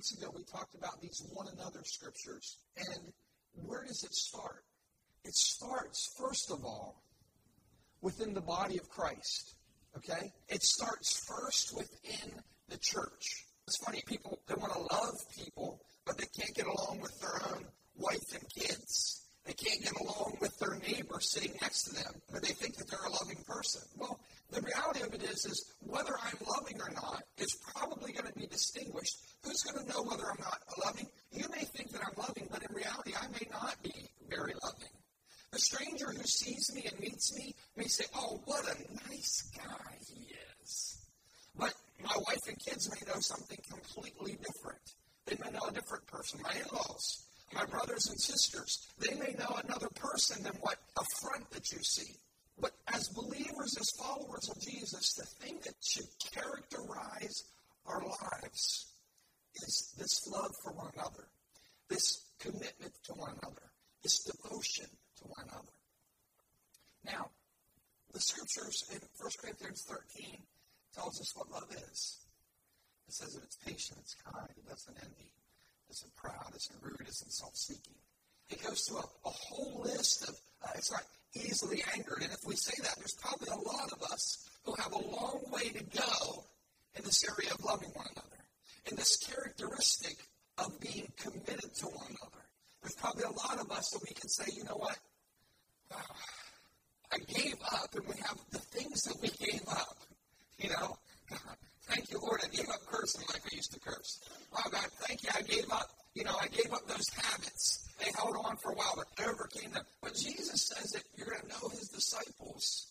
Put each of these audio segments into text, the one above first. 2 weeks ago, we talked about these one another scriptures. And where does it start? It starts, first of all, within the body of Christ. Okay? It starts first within the church. It's funny, people, they want to love people, but they can't get along with their own wife and kids. They can't get along with their neighbor sitting next to them, but they think that they're a loving person. Well, the reality of it is whether I'm loving or not is probably going to be distinguished. Who's going to know whether I'm not loving? You may think that I'm loving, but in reality, I may not be very loving. The stranger who sees me and meets me may say, "Oh, what a nice guy he is." But my wife and kids may know something completely different. They may know a different person. My in-laws, my brothers and sisters, they may know another person than what a front that you see. But as believers, as followers of Jesus, the thing that should characterize our lives is this love for one another, this commitment to one another, this devotion to one another. Now, the scriptures in 1 Corinthians 13 tells us what love is. It says that it's patient, it's kind, it doesn't envy, isn't proud, isn't rude, isn't self-seeking. It goes through a whole list of, it's not easily angered. And if we say that, there's probably a lot of us who have a long way to go in this area of loving one another, in this characteristic of being committed to one another. There's probably a lot of us that we can say, you know what? Wow, I gave up, and we have the things that we gave up, you know? Thank you, Lord, I gave up cursing like I used to curse. Oh, God, thank you, I gave up, I gave up those habits. They held on for a while, but I overcame them. But Jesus says that you're going to know his disciples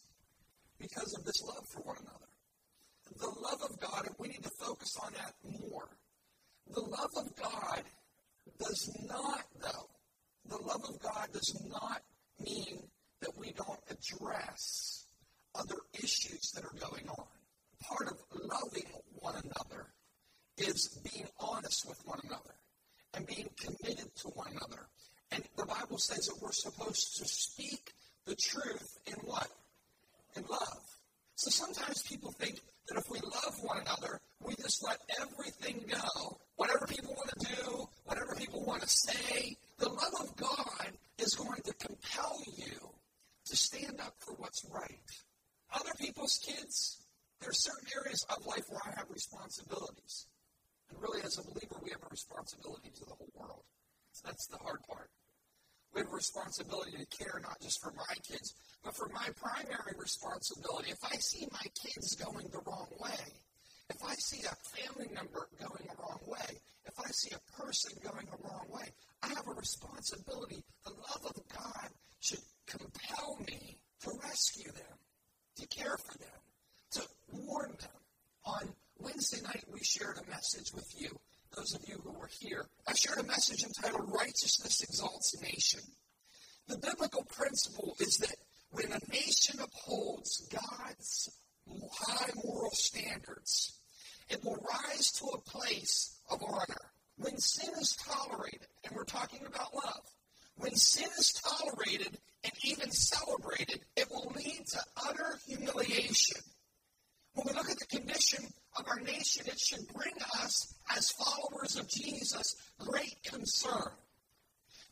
because of this love for one another. The love of God, and we need to focus on that more. The love of God does not, though, the love of God does not mean that we don't address other issues that are going on. Part of loving one another is being honest with one another and being committed to one another. And the Bible says that we're supposed to speak the truth in what? In love. So sometimes people think that if we love one another, we just let everything go. Whatever people want to do, whatever people want to say, the love of God is going to compel you to stand up for what's right. Other people's kids, there are certain areas of life where I have responsibilities. And really, as a believer, we have a responsibility to the whole world. So that's the hard part. We have a responsibility to care not just for my kids, but for my primary responsibility. If I see my kids going the wrong way, if I see a family member going the wrong way, if I see a person going the wrong way, I have a responsibility. The love of God should compel me to rescue them, to care for them, to warn them. On Wednesday night, we shared a message with you, those of you who were here. I shared a message entitled, Righteousness Exalts a Nation. The biblical principle is that when a nation upholds God's high moral standards, it will rise to a place of honor. When sin is tolerated, and we're talking about love, when sin is tolerated and even celebrated, it will lead to utter humiliation. When we look at the condition of our nation, it should bring us, as followers of Jesus, great concern.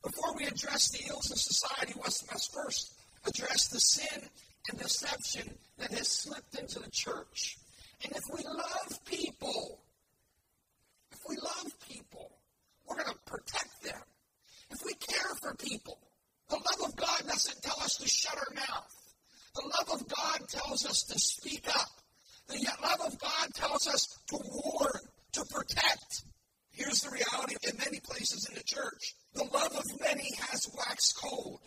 Before we address the ills of society, we must first address the sin and deception that has slipped into the church. And if we love people, we're going to protect them. If we care for people, the love of God doesn't tell us to shut our mouth. The love of God tells us to speak up. The love of God tells us to warn, to protect. Here's the reality in many places in the church. The love of many has waxed cold.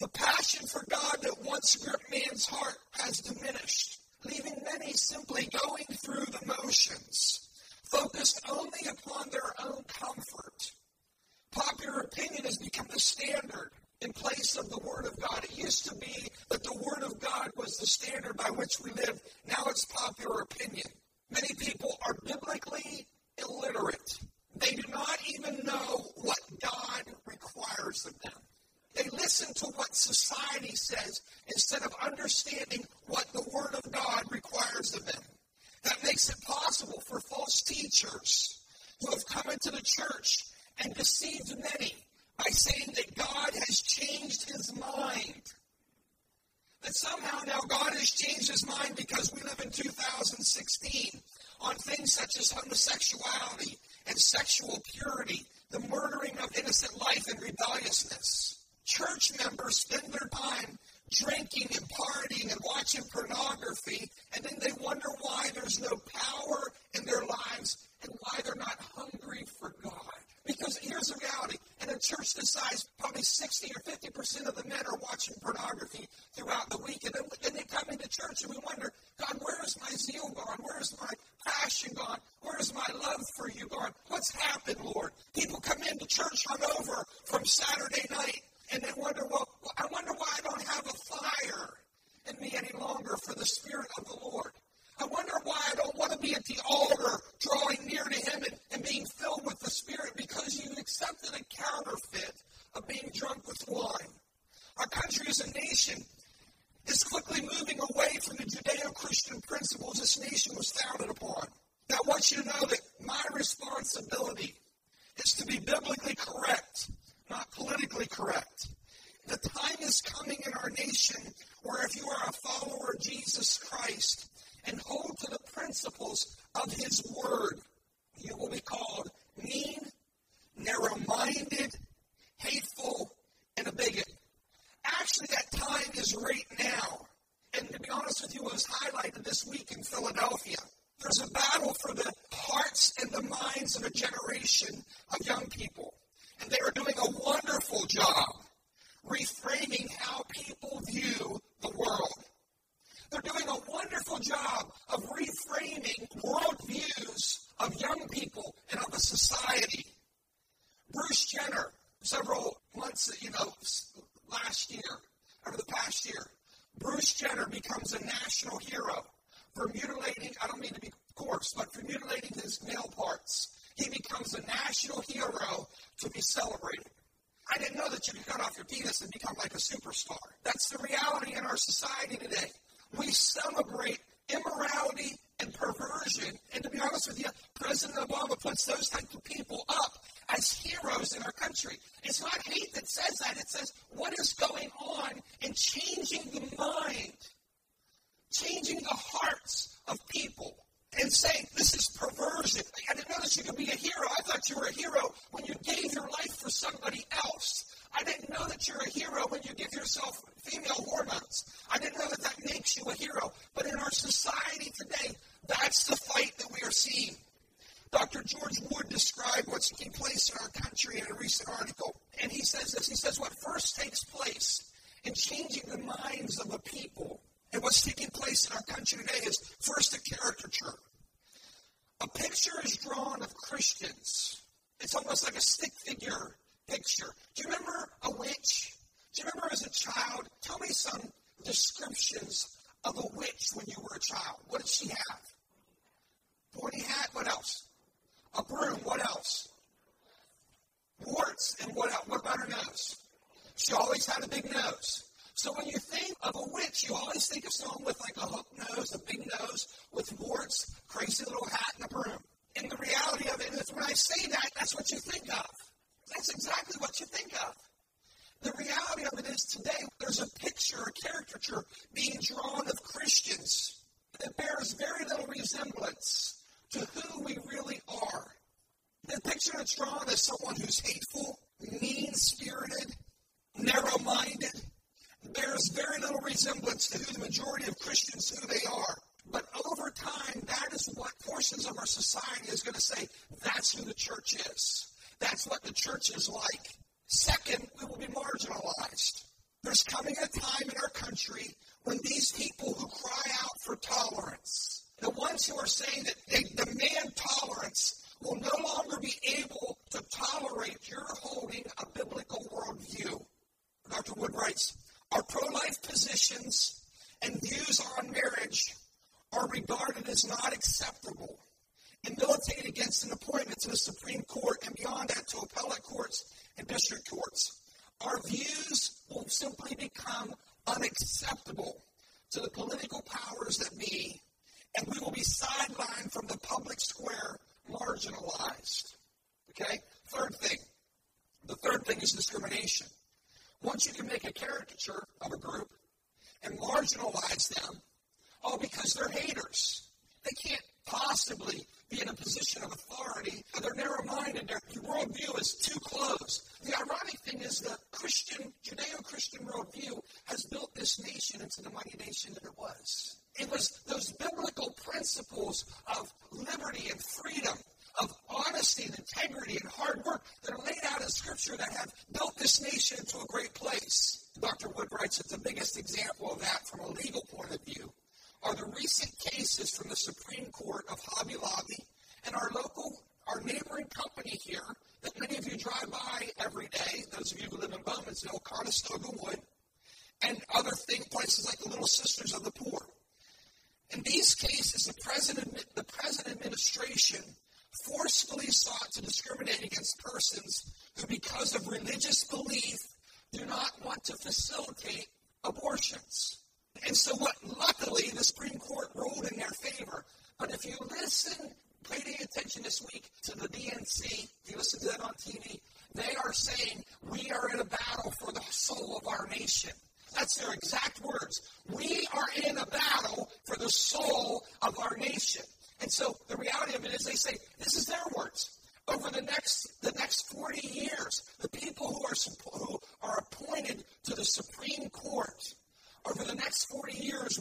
The passion for God that once gripped man's heart has diminished, leaving many simply going through the motions, focused only upon their own comfort. Popular opinion has become the standard in place of the Word of God. It used to be that the Word of God was the standard by which we live. Now it's popular opinion. Many people are biblically illiterate. They do not even know what God requires of them. They listen to what society says instead of understanding what the Word of God requires of them. That makes it possible for false teachers who have come into the church and deceived many by saying that God has changed his mind. That somehow now God has changed his mind because we live in 2016 on things such as homosexuality and sexual purity, the murdering of innocent life and rebelliousness. Church members spend their time drinking and partying and watching pornography, and then they wonder why there's no power in their lives and why they're not hungry for God. Because here's the reality, and a church this size, probably 60 or 50% of the men are watching pornography throughout the week, and then they come into church and we wonder, God, where is my zeal gone? Where is my passion gone? Where is my love for you gone? What's happened, Lord? People come into church hungover from Saturday night, and they wonder, well, I wonder why I don't have a fire in me any longer for the Spirit of the Lord. I wonder why I don't want to be at the altar drawing near to him and being filled with the Spirit, because you accepted a counterfeit of being drunk with wine. Our country as a nation is quickly moving away from the Judeo-Christian principles this nation was founded upon. Now, I want you to know that my responsibility is to be biblically correct, not politically correct. The time is coming in our nation where if you are a follower of Jesus Christ and hold to the principles of his word, you will be called mean, narrow-minded, hateful, and a bigot. Actually, that time is right now. And to be honest with you, it was highlighted this week in Philadelphia. There's a battle for the hearts and the minds of a generation of young people. And they are doing a wonderful job reframing how people view the world. They're doing a wonderful job of reframing worldviews of young people and of a society. Bruce Jenner, several months, over the past year, Bruce Jenner becomes a national hero for mutilating, I don't mean to be coarse, but for mutilating his male parts. He becomes a national hero to be celebrated. I didn't know that you could cut off your penis and become like a superstar. That's the reality in our society today. We celebrate immorality and perversion. And to be honest with you, President Obama puts those types of people up as heroes in our country. It's not hate that says that. It says, what is going on in changing the mind, changing the hearts of people, and saying, this is perversion. I didn't know that you could be a hero. I thought you were a hero when you gave your life for somebody else. I didn't know that you're a hero when you give yourself female hormones. I didn't know that that makes you a hero. But in our society today, that's the fight that we are seeing. Dr. George Wood described what's taking place in our country in a recent article. And he says this. He says, what first takes place in changing the minds of a people, and what's taking place in our country today, is first a caricature. A picture is drawn of Christians. It's almost like a stick figure picture. Do you remember a witch? Do you remember as a child? Tell me some descriptions of a witch when you were a child. What did she have? Pointy hat. What else? A broom. What else? Warts. And what else? What about her nose? She always had a big nose. So when you think of a witch, you always think of someone with like a hook nose, a big nose, with warts, crazy little hat, and a broom. And the reality of it is, when I say that, that's what you think of. That's exactly what you think of. The reality of it is today, there's a picture, a caricature being drawn of Christians that bears very little resemblance to who we really are. The picture that's drawn is someone who's hateful, mean-spirited, narrow-minded, bears very little resemblance to who the majority of Christians, who they are. But over time, that is what portions of our society is going to say, that's who the church is. That's what the church is like. Second, we will be marginalized. There's coming a time in our country when these people who cry out for tolerance, the ones who are saying that they demand tolerance, will no longer be able to tolerate your holding a biblical worldview. Dr. Wood writes, our pro-life positions and views on marriage are regarded as not acceptable, and militate against an appointment to the Supreme Court and beyond that to appellate courts and district courts. Our views will simply become unacceptable to the political powers that be, and we will be sidelined from the public square, marginalized. Okay? The third thing is discrimination. Once you can make a caricature of a group and marginalize them, because they're haters. They can't possibly be in a position of authority. They're narrow-minded. Their worldview is too closed. The ironic thing is the Christian, Judeo-Christian worldview has built this nation into the mighty nation that it was. It was those biblical principles of liberty and freedom, of honesty and integrity and hard work that are laid out in Scripture that have built this nation into a great place. Dr. Wood writes that the biggest example of that from a legal point of view are the recent cases from the Supreme Court of Hobby Lobby and our neighboring company here that many of you drive by every day, those of you who live in Bowmansville, Conestoga Wood, and other places like the Little Sisters of the Poor. In these cases, the present administration forcefully sought to discriminate against persons who, because of religious belief, do not want to facilitate abortions. And so luckily, the Supreme Court ruled in their favor. But if you pay attention this week to the DNC, if you listen to that on TV, they are saying, we are in a battle for the soul of our nation. That's their exact words. We are in a battle for the soul of our nation. And so the reality of it is they say, this is their words. Over the next 40 years, the people who are appointed to the Supreme Court over the next 40 years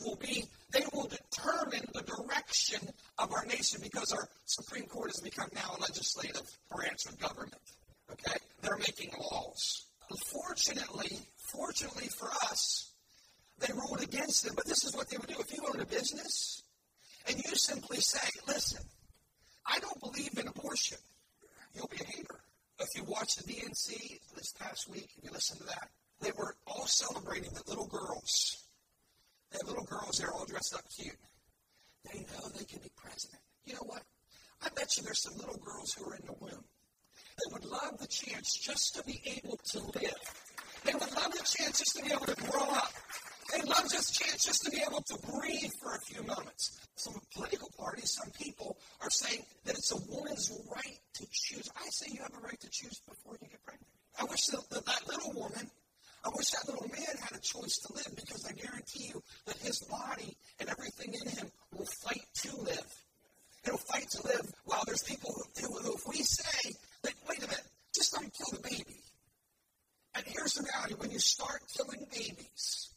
they will determine the direction of our nation, because our Supreme Court has become now a legislative branch of government. Okay? They're making laws. Fortunately for us, they ruled against them. But this is what they would do. If you own a business and you simply say, listen, I don't believe in abortion, you'll be a hater. If you watch the DNC this past week, if you listen to that, they were all celebrating the little girls. They had little girls, they're all dressed up cute. They know they can be president. You know what? I bet you there's some little girls who are in the womb that would love the chance just to be able to live. They would love the chance just to be able to grow up. They love this chance just to be able to breathe for a few moments. Some political parties, some people are saying that it's a woman's right to choose. I say you have a right to choose before you get pregnant. I wish that little woman, I wish that little man had a choice to live, because I guarantee you that his body and everything in him will fight to live. It'll fight to live while there's people who if we say that, wait a minute, just let me kill the baby. And here's the reality, when you start killing babies,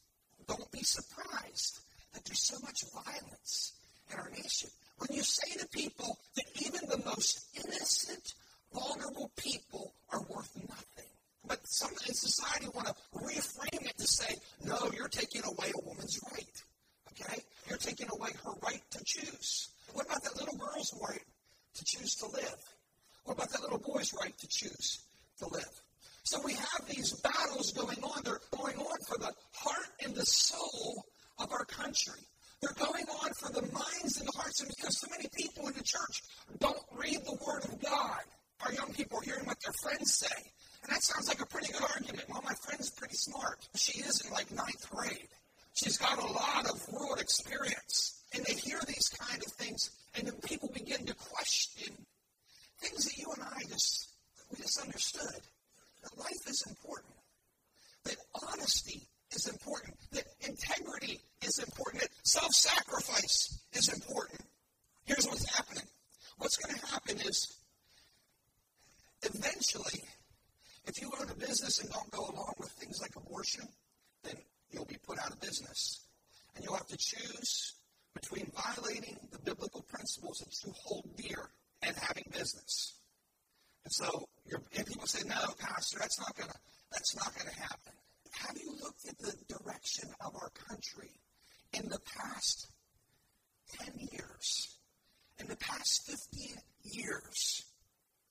don't be surprised that there's so much violence in our nation. When you say to people that even the most innocent, vulnerable people are worth nothing. But some in society want to reframe it to say, no, you're taking away a woman's right. Okay? You're taking away her right to choose. What about that little girl's right to choose to live? What about that little boy's right to choose to live? So we have these battles going on. They're going on for the heart and the soul of our country. They're going on for the minds and the hearts. And because so many people in the church don't read the Word of God, our young people are hearing what their friends say. And that sounds like a pretty good argument. Well, my friend's pretty smart. She is in like 9th grade. She's got a lot of world experience. And they hear these kind of things, and then people begin to question things that you and I just understood. That life is important. That honesty is important. That integrity is important. That self-sacrifice is important. Here's what's happening. What's going to happen is, eventually, if you own a business and don't go along with things like abortion, then you'll be put out of business. And you'll have to choose between violating the biblical principles that you hold dear and having business. And so, and people say, no, Pastor, that's not going to happen. Have you looked at the direction of our country in the past 10 years, in the past 50 years?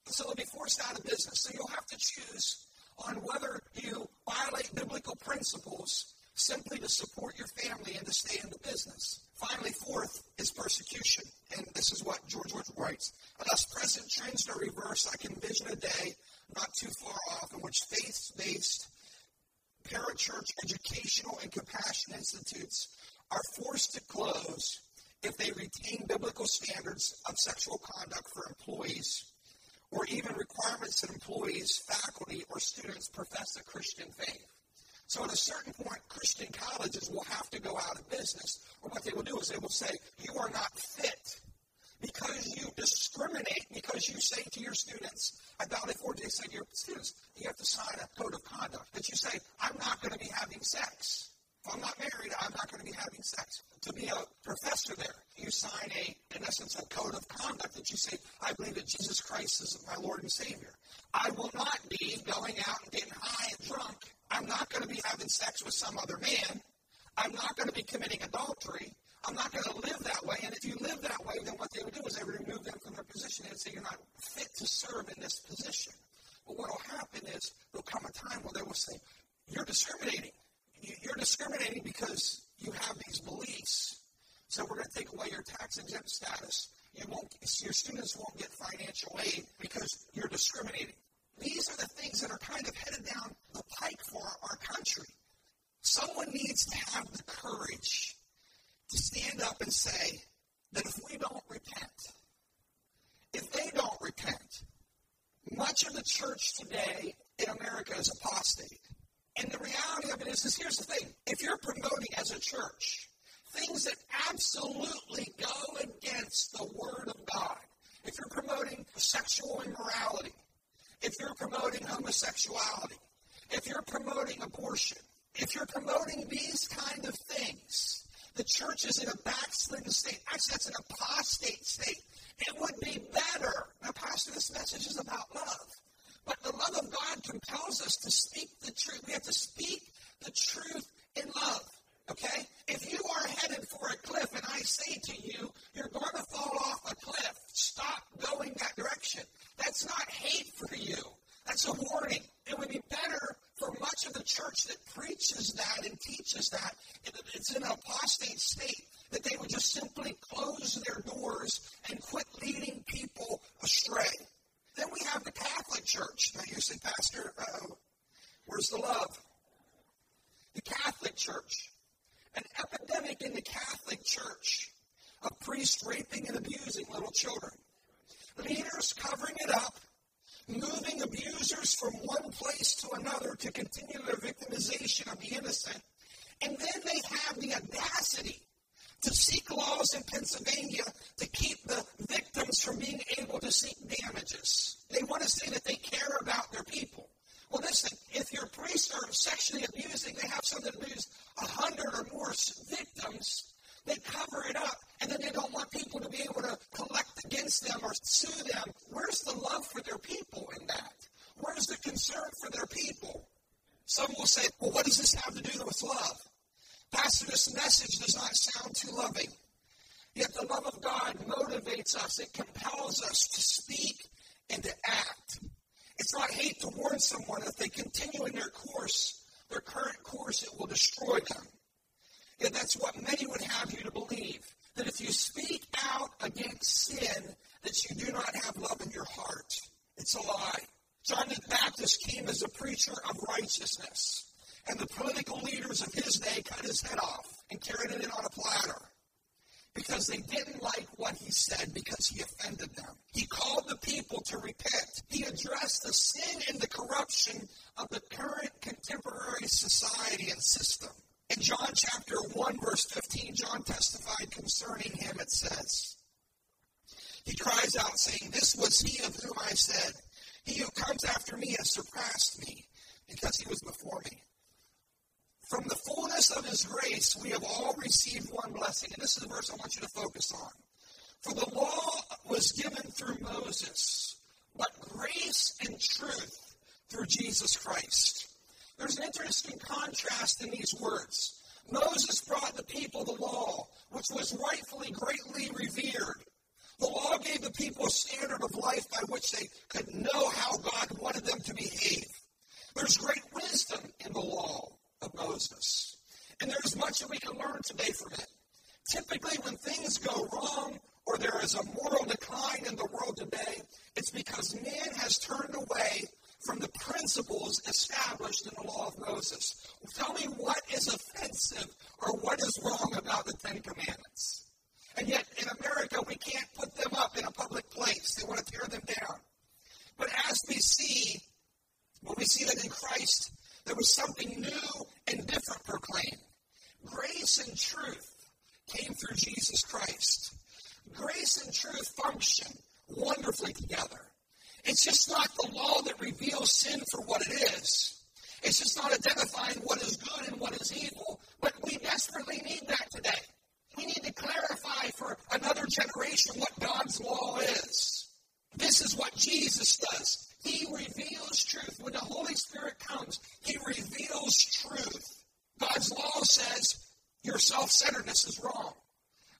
So they'll be forced out of business. So you'll have to choose on whether you violate biblical principles simply to support your family and to stay in the business. Finally, fourth is persecution. And this is what George Wood writes. Unless present trends are reversed, I can envision a day not too far off in which faith-based parachurch educational and compassion institutes are forced to close if they retain biblical standards of sexual conduct for employees or even requirements that employees, faculty, or students profess a Christian faith. So at a certain point, Christian colleges will have to go out of business, or what they will do is they will say, you are not fit because you discriminate, because you say to your students, I doubt if they say to your students, you have to sign a code of conduct, that you say, I'm not going to be having sex. If I'm not married, I'm not going to be having sex. To be a professor there, you sign in essence, a code of conduct that you say, I believe that Jesus Christ is my Lord and Savior. I will not be going out and getting high and drunk. I'm not going to be having sex with some other man. I'm not going to be committing adultery. I'm not going to live that way. And if you live that way, then what they would do is they would remove them from their position and say, you're not fit to serve in this position. But what will happen is there'll come a time where they will say, you're discriminating. You're discriminating because you have these beliefs. So we're going to take away your tax-exempt status. Your students won't get financial aid because you're discriminating. These are the things that are kind of headed down the pike for our country. Someone needs to have the courage to stand up and say that if we don't repent, if they don't repent, much of the church today in America is apostate. And the reality of it is, here's the thing. If you're promoting as a church things that absolutely go against the Word of God, if you're promoting sexual immorality, if you're promoting homosexuality, if you're promoting abortion, if you're promoting these kind of things, the church is in a backslidden state. Actually, that's an apostate state. It would be better. Now, Pastor, this message is about love. But the love of God compels us to speak the truth. We have to speak the truth in love, okay? If you are headed for a cliff and I say to you, you're going to fall off a cliff, stop going that direction. That's not hate for you. That's a warning. It would be better for much of the church that preaches that and teaches that, it's in an apostate state, that they would just simply close their doors and quit leading people astray. Then we have the Catholic Church. Now you say, Pastor, where's the love? The Catholic Church. An epidemic in the Catholic Church of priests raping and abusing little children. Leaders covering it up, moving abusers from one place to another to continue their victimization of the innocent. And then they have the audacity to seek laws in Pennsylvania to keep the victims from being able to seek damages. They want to say that they care about their people. Well, listen, if your priests are sexually abusing, they have something to abuse 100 or more victims, they cover it up, and then they don't want people to be able to collect against them or sue them. Where's the love for their people in that? Where's the concern for their people? Some will say, well, what does this have to do with love? Pastor, this message does not sound too loving. Yet the love of God motivates us. It compels us to speak and to act. It's not hate to warn someone. If they continue in their course, their current course, it will destroy them. Yet that's what many would have you to believe, that if you speak out against sin, that you do not have love in your heart. It's a lie. John the Baptist came as a preacher of righteousness. And the political leaders of his day cut his head off and carried it in on a platter because they didn't like what he said because he offended them. He called the people to repent. He addressed the sin and the corruption of the current contemporary society and system. In John chapter 1, verse 15, John testified concerning him, it says, he cries out saying, this was he of whom I said, he who comes after me has surpassed me because he was before me. From the fullness of his grace, we have all received one blessing. And this is the verse I want you to focus on. For the law was given through Moses, but grace and truth through Jesus Christ. There's an interesting contrast in these words. Moses brought the people the law, which was rightfully greatly revered. The law gave the people a standard of life by which they could know how God wanted them to behave. There's great wisdom in the law of Moses. And there's much that we can learn today from it. Typically, when things go wrong or there is a moral decline in the world today, it's because man has turned away from the principles established in the law of Moses. Tell me what is offensive or what is wrong about the Ten Commandments. And yet, in America, we can't put them up in a public place. They want to tear them down. But as we see, when we see that in Christ, there was something new and different proclaimed. Grace and truth came through Jesus Christ. Grace and truth function wonderfully together. It's just not the law that reveals sin for what it is. It's just not identifying what is good and what is evil, but we desperately need that today. We need to clarify for another generation what God's law is. This is what Jesus does. He reveals truth. When the Holy Spirit comes, He reveals truth. God's law says your self-centeredness is wrong.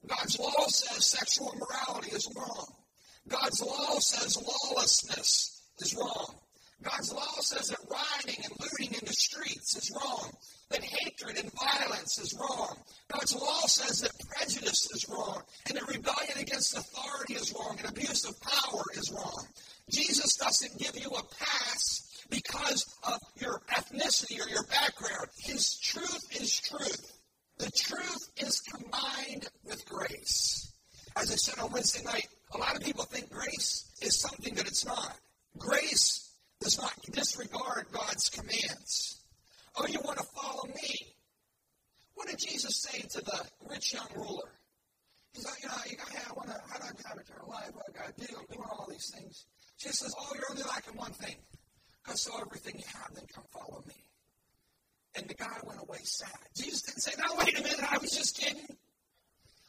God's law says sexual immorality is wrong. God's law says lawlessness is wrong. God's law says that rioting and looting in the streets is wrong, that hatred and violence is wrong. God's law says that prejudice is wrong, and that rebellion against authority is wrong, and abuse of power is wrong. Jesus doesn't give you a pass because of your ethnicity or your background. His truth is truth. The truth is combined with grace. As I said on Wednesday night, a lot of people think grace is something that it's not. Grace does not disregard God's commands. Oh, you want to follow me? What did Jesus say to the rich young ruler? He's like, how do I have eternal life? What do I got to do? I'm doing all these things. Jesus says, oh, you're only lacking one thing. Go sell everything you have, then come follow me. And the guy went away sad. Jesus didn't say, no, wait a minute, I was just kidding.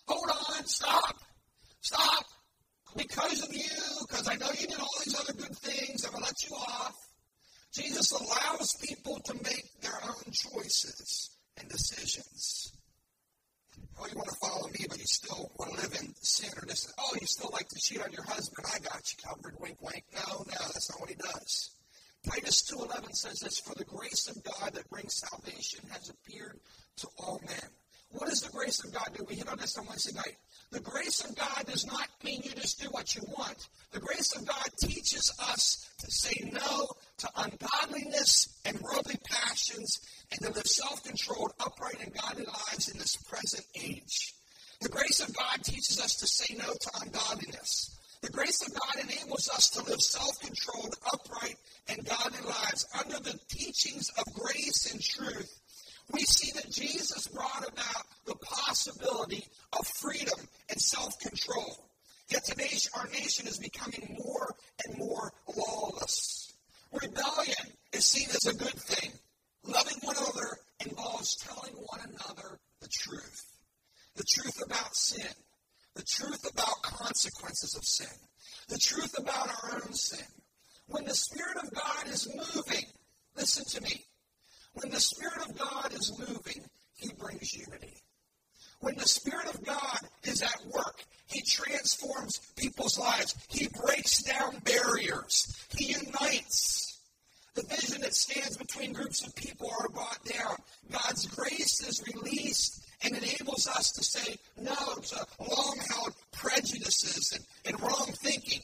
Hold on, stop. Because of you, because I know you did all these other good things, I'm going to let you off. Jesus allows people to make their own choices and decisions. Oh, you want to follow me, but you still want to live in sin or this. Oh, you still like to cheat on your husband. I got you covered, wink, wink. No, that's not what he does. Titus 2:11 says this, for the grace of God that brings salvation has appeared to all men. What does the grace of God do? We hit on this on Wednesday night. The grace of God does not mean you just do what you want. The grace of God teaches us to say no to ungodliness and worldly passions and to live self-controlled, upright, and godly lives in this present age. The grace of God teaches us to say no to ungodliness. The grace of God enables us to live self-controlled, upright, and godly lives under the teachings of grace and truth. We see that Jesus brought about the possibility of freedom and self-control. Yet today, our nation is becoming more and more lawless. Rebellion is seen as a good thing. Loving one another involves telling one another the truth. The truth about sin. The truth about consequences of sin. The truth about our own sin. When the Spirit of God is moving, listen to me. When the Spirit of God is moving, He brings unity. When the Spirit of God is at work, He transforms people's lives. He breaks down barriers. He unites. The division that stands between groups of people are brought down. God's grace is released and enables us to say no to long-held prejudices and wrong thinking.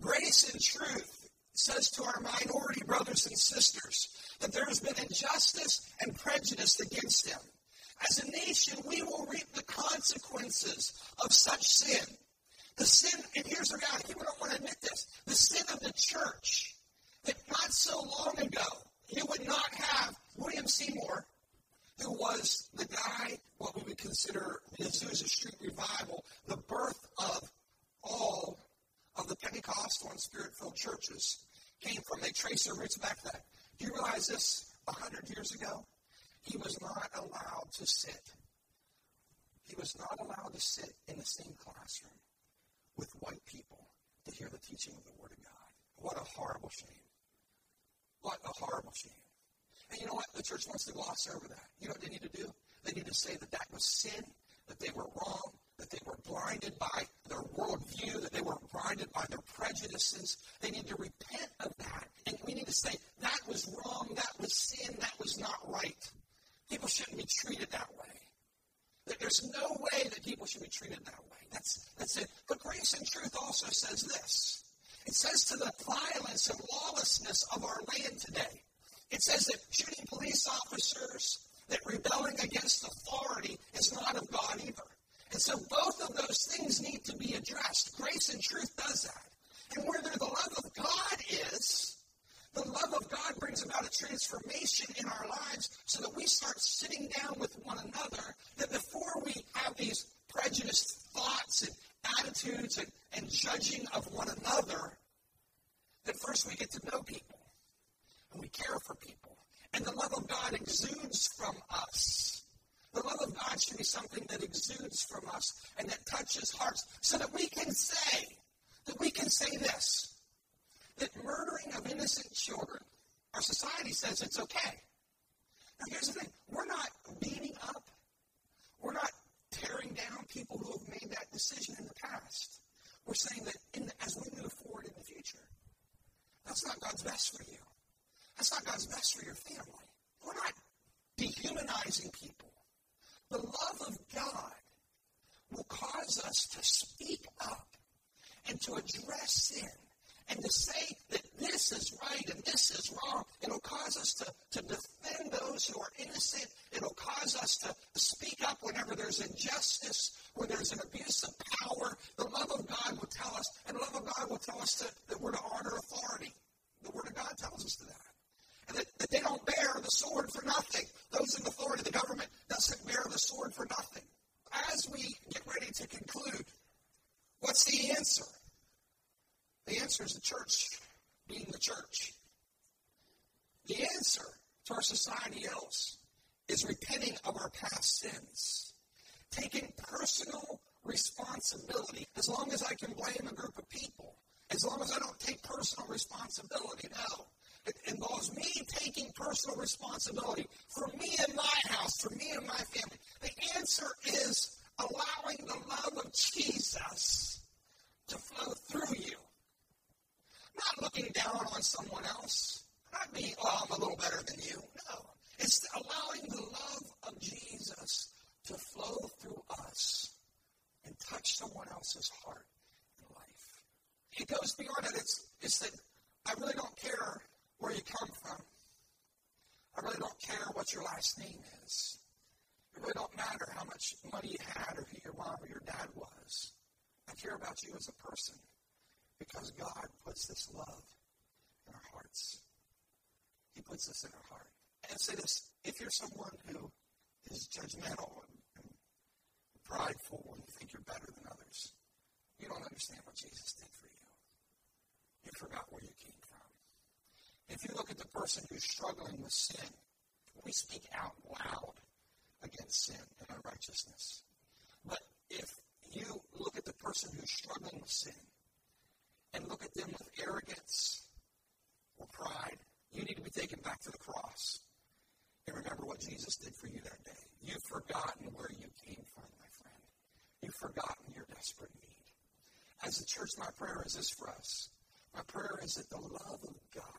Grace and truth says to our minority brothers and sisters that there has been injustice and prejudice against them. As a nation, we will reap the consequences of such sin. The sin, and here's the reality, people don't want to admit this, the sin of the church, that not so long ago, you would not have William Seymour, who was the guy, what we would consider the Azusa Street Revival, the birth of all of the Pentecostal and Spirit-filled churches came from, they trace their roots back to that. Do you realize this? 100 years ago, he was not allowed to sit. He was not allowed to sit in the same classroom with white people to hear the teaching of the Word of God. What a horrible shame. What a horrible shame. And you know what? The church wants to gloss over that. You know what they need to do? They need to say that that was sin, that they were wrong, that they were blinded by their worldview, that they were blinded by their prejudices. They need to repent of that. And we need to say, that was wrong, that was sin, that was not right. People shouldn't be treated that way. That there's no way that people should be treated that way. That's it. But grace and truth also says this. It says to the violence and lawlessness of our land today. It says that shooting police officers, that rebelling against authority is not of God either. And so both of those things need to be addressed. Grace and truth does that. And where the love of God is, the love of God brings about a transformation in our lives so that we start sitting down with one another, that before we have these prejudiced thoughts and attitudes and judging of one another, that first we get to know people and we care for people. And the love of God exudes from us. The love of God should be something that exudes from us and that touches hearts so that we can say, this, that murdering of innocent children, our society says it's okay. Now here's the thing, we're not beating up, we're not tearing down people who have made that decision in the past. We're saying that as we move forward in the future, that's not God's best for you. That's not God's best for your family. We're not dehumanizing people. The love of God will cause us to speak up and to address sin and to say that this is right and this is wrong. It'll cause us to defend those who are innocent. It'll cause us to speak up whenever there's injustice, when there's an abuse of power. The love of God will tell us, and the love of God will tell us that we're to honor authority. The Word of God tells us to that. And that they don't bear the sword for nothing. Those in authority, the government doesn't bear the sword for nothing. As we get ready to conclude, what's the answer? The answer is the church being the church. The answer to our society else is repenting of our past sins, taking personal responsibility. As long as I can blame a group of people, as long as I don't take personal responsibility, no. It involves me taking personal responsibility for me and my house, for me and my family. The answer is allowing the love of Jesus to flow through you. Not looking down on someone else. Not being, I'm a little better than you. No. It's allowing the love of Jesus to flow through us and touch someone else's heart and life. It goes beyond that. It's that I really don't care where you come from. I really don't care what your last name is. It really don't matter how much money you had or who your mom or your dad was. I care about you as a person because God puts this love in our hearts. He puts this in our heart. And say this, if you're someone who is judgmental and prideful and you think you're better than others, you don't understand what Jesus did for you. You forgot where you came from. If you look at the person who's struggling with sin, we speak out loud against sin and unrighteousness. But if you look at the person who's struggling with sin and look at them with arrogance or pride, you need to be taken back to the cross and remember what Jesus did for you that day. You've forgotten where you came from, my friend. You've forgotten your desperate need. As a church, my prayer is this for us. My prayer is that the love of God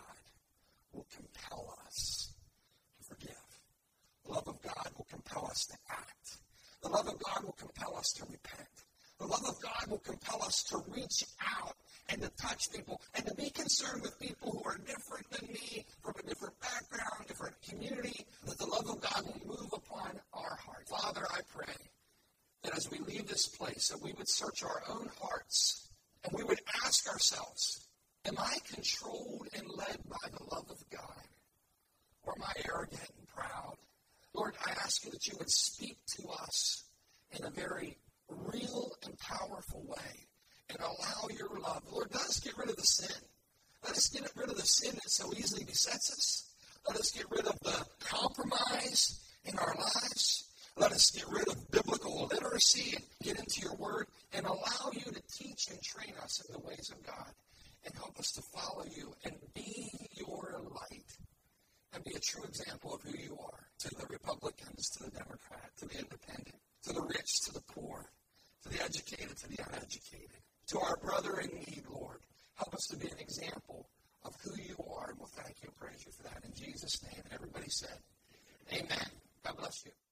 will compel us to forgive. The love of God will compel us to act. The love of God will compel us to repent. The love of God will compel us to reach out and to touch people and to be concerned with people who are different than me, from a different background, different community, that the love of God will move upon our heart. Father, I pray that as we leave this place, that we would search our own hearts and we would ask ourselves, am I controlled and led by the love of God, or am I arrogant and proud? Lord, I ask you that you would speak to us in a very real and powerful way and allow your love. Lord, let us get rid of the sin. Let us get rid of the sin that so easily besets us. Let us get rid of the compromise in our lives. Let us get rid of biblical illiteracy and get into your word and allow you to teach and train us in the ways of God and help us to follow you and be your light. And be a true example of who you are to the Republicans, to the Democrat, to the independent, to the rich, to the poor, to the educated, to the uneducated, to our brother in need, Lord. Help us to be an example of who you are, and we'll thank you and praise you for that. In Jesus' name, and everybody said, amen. God bless you.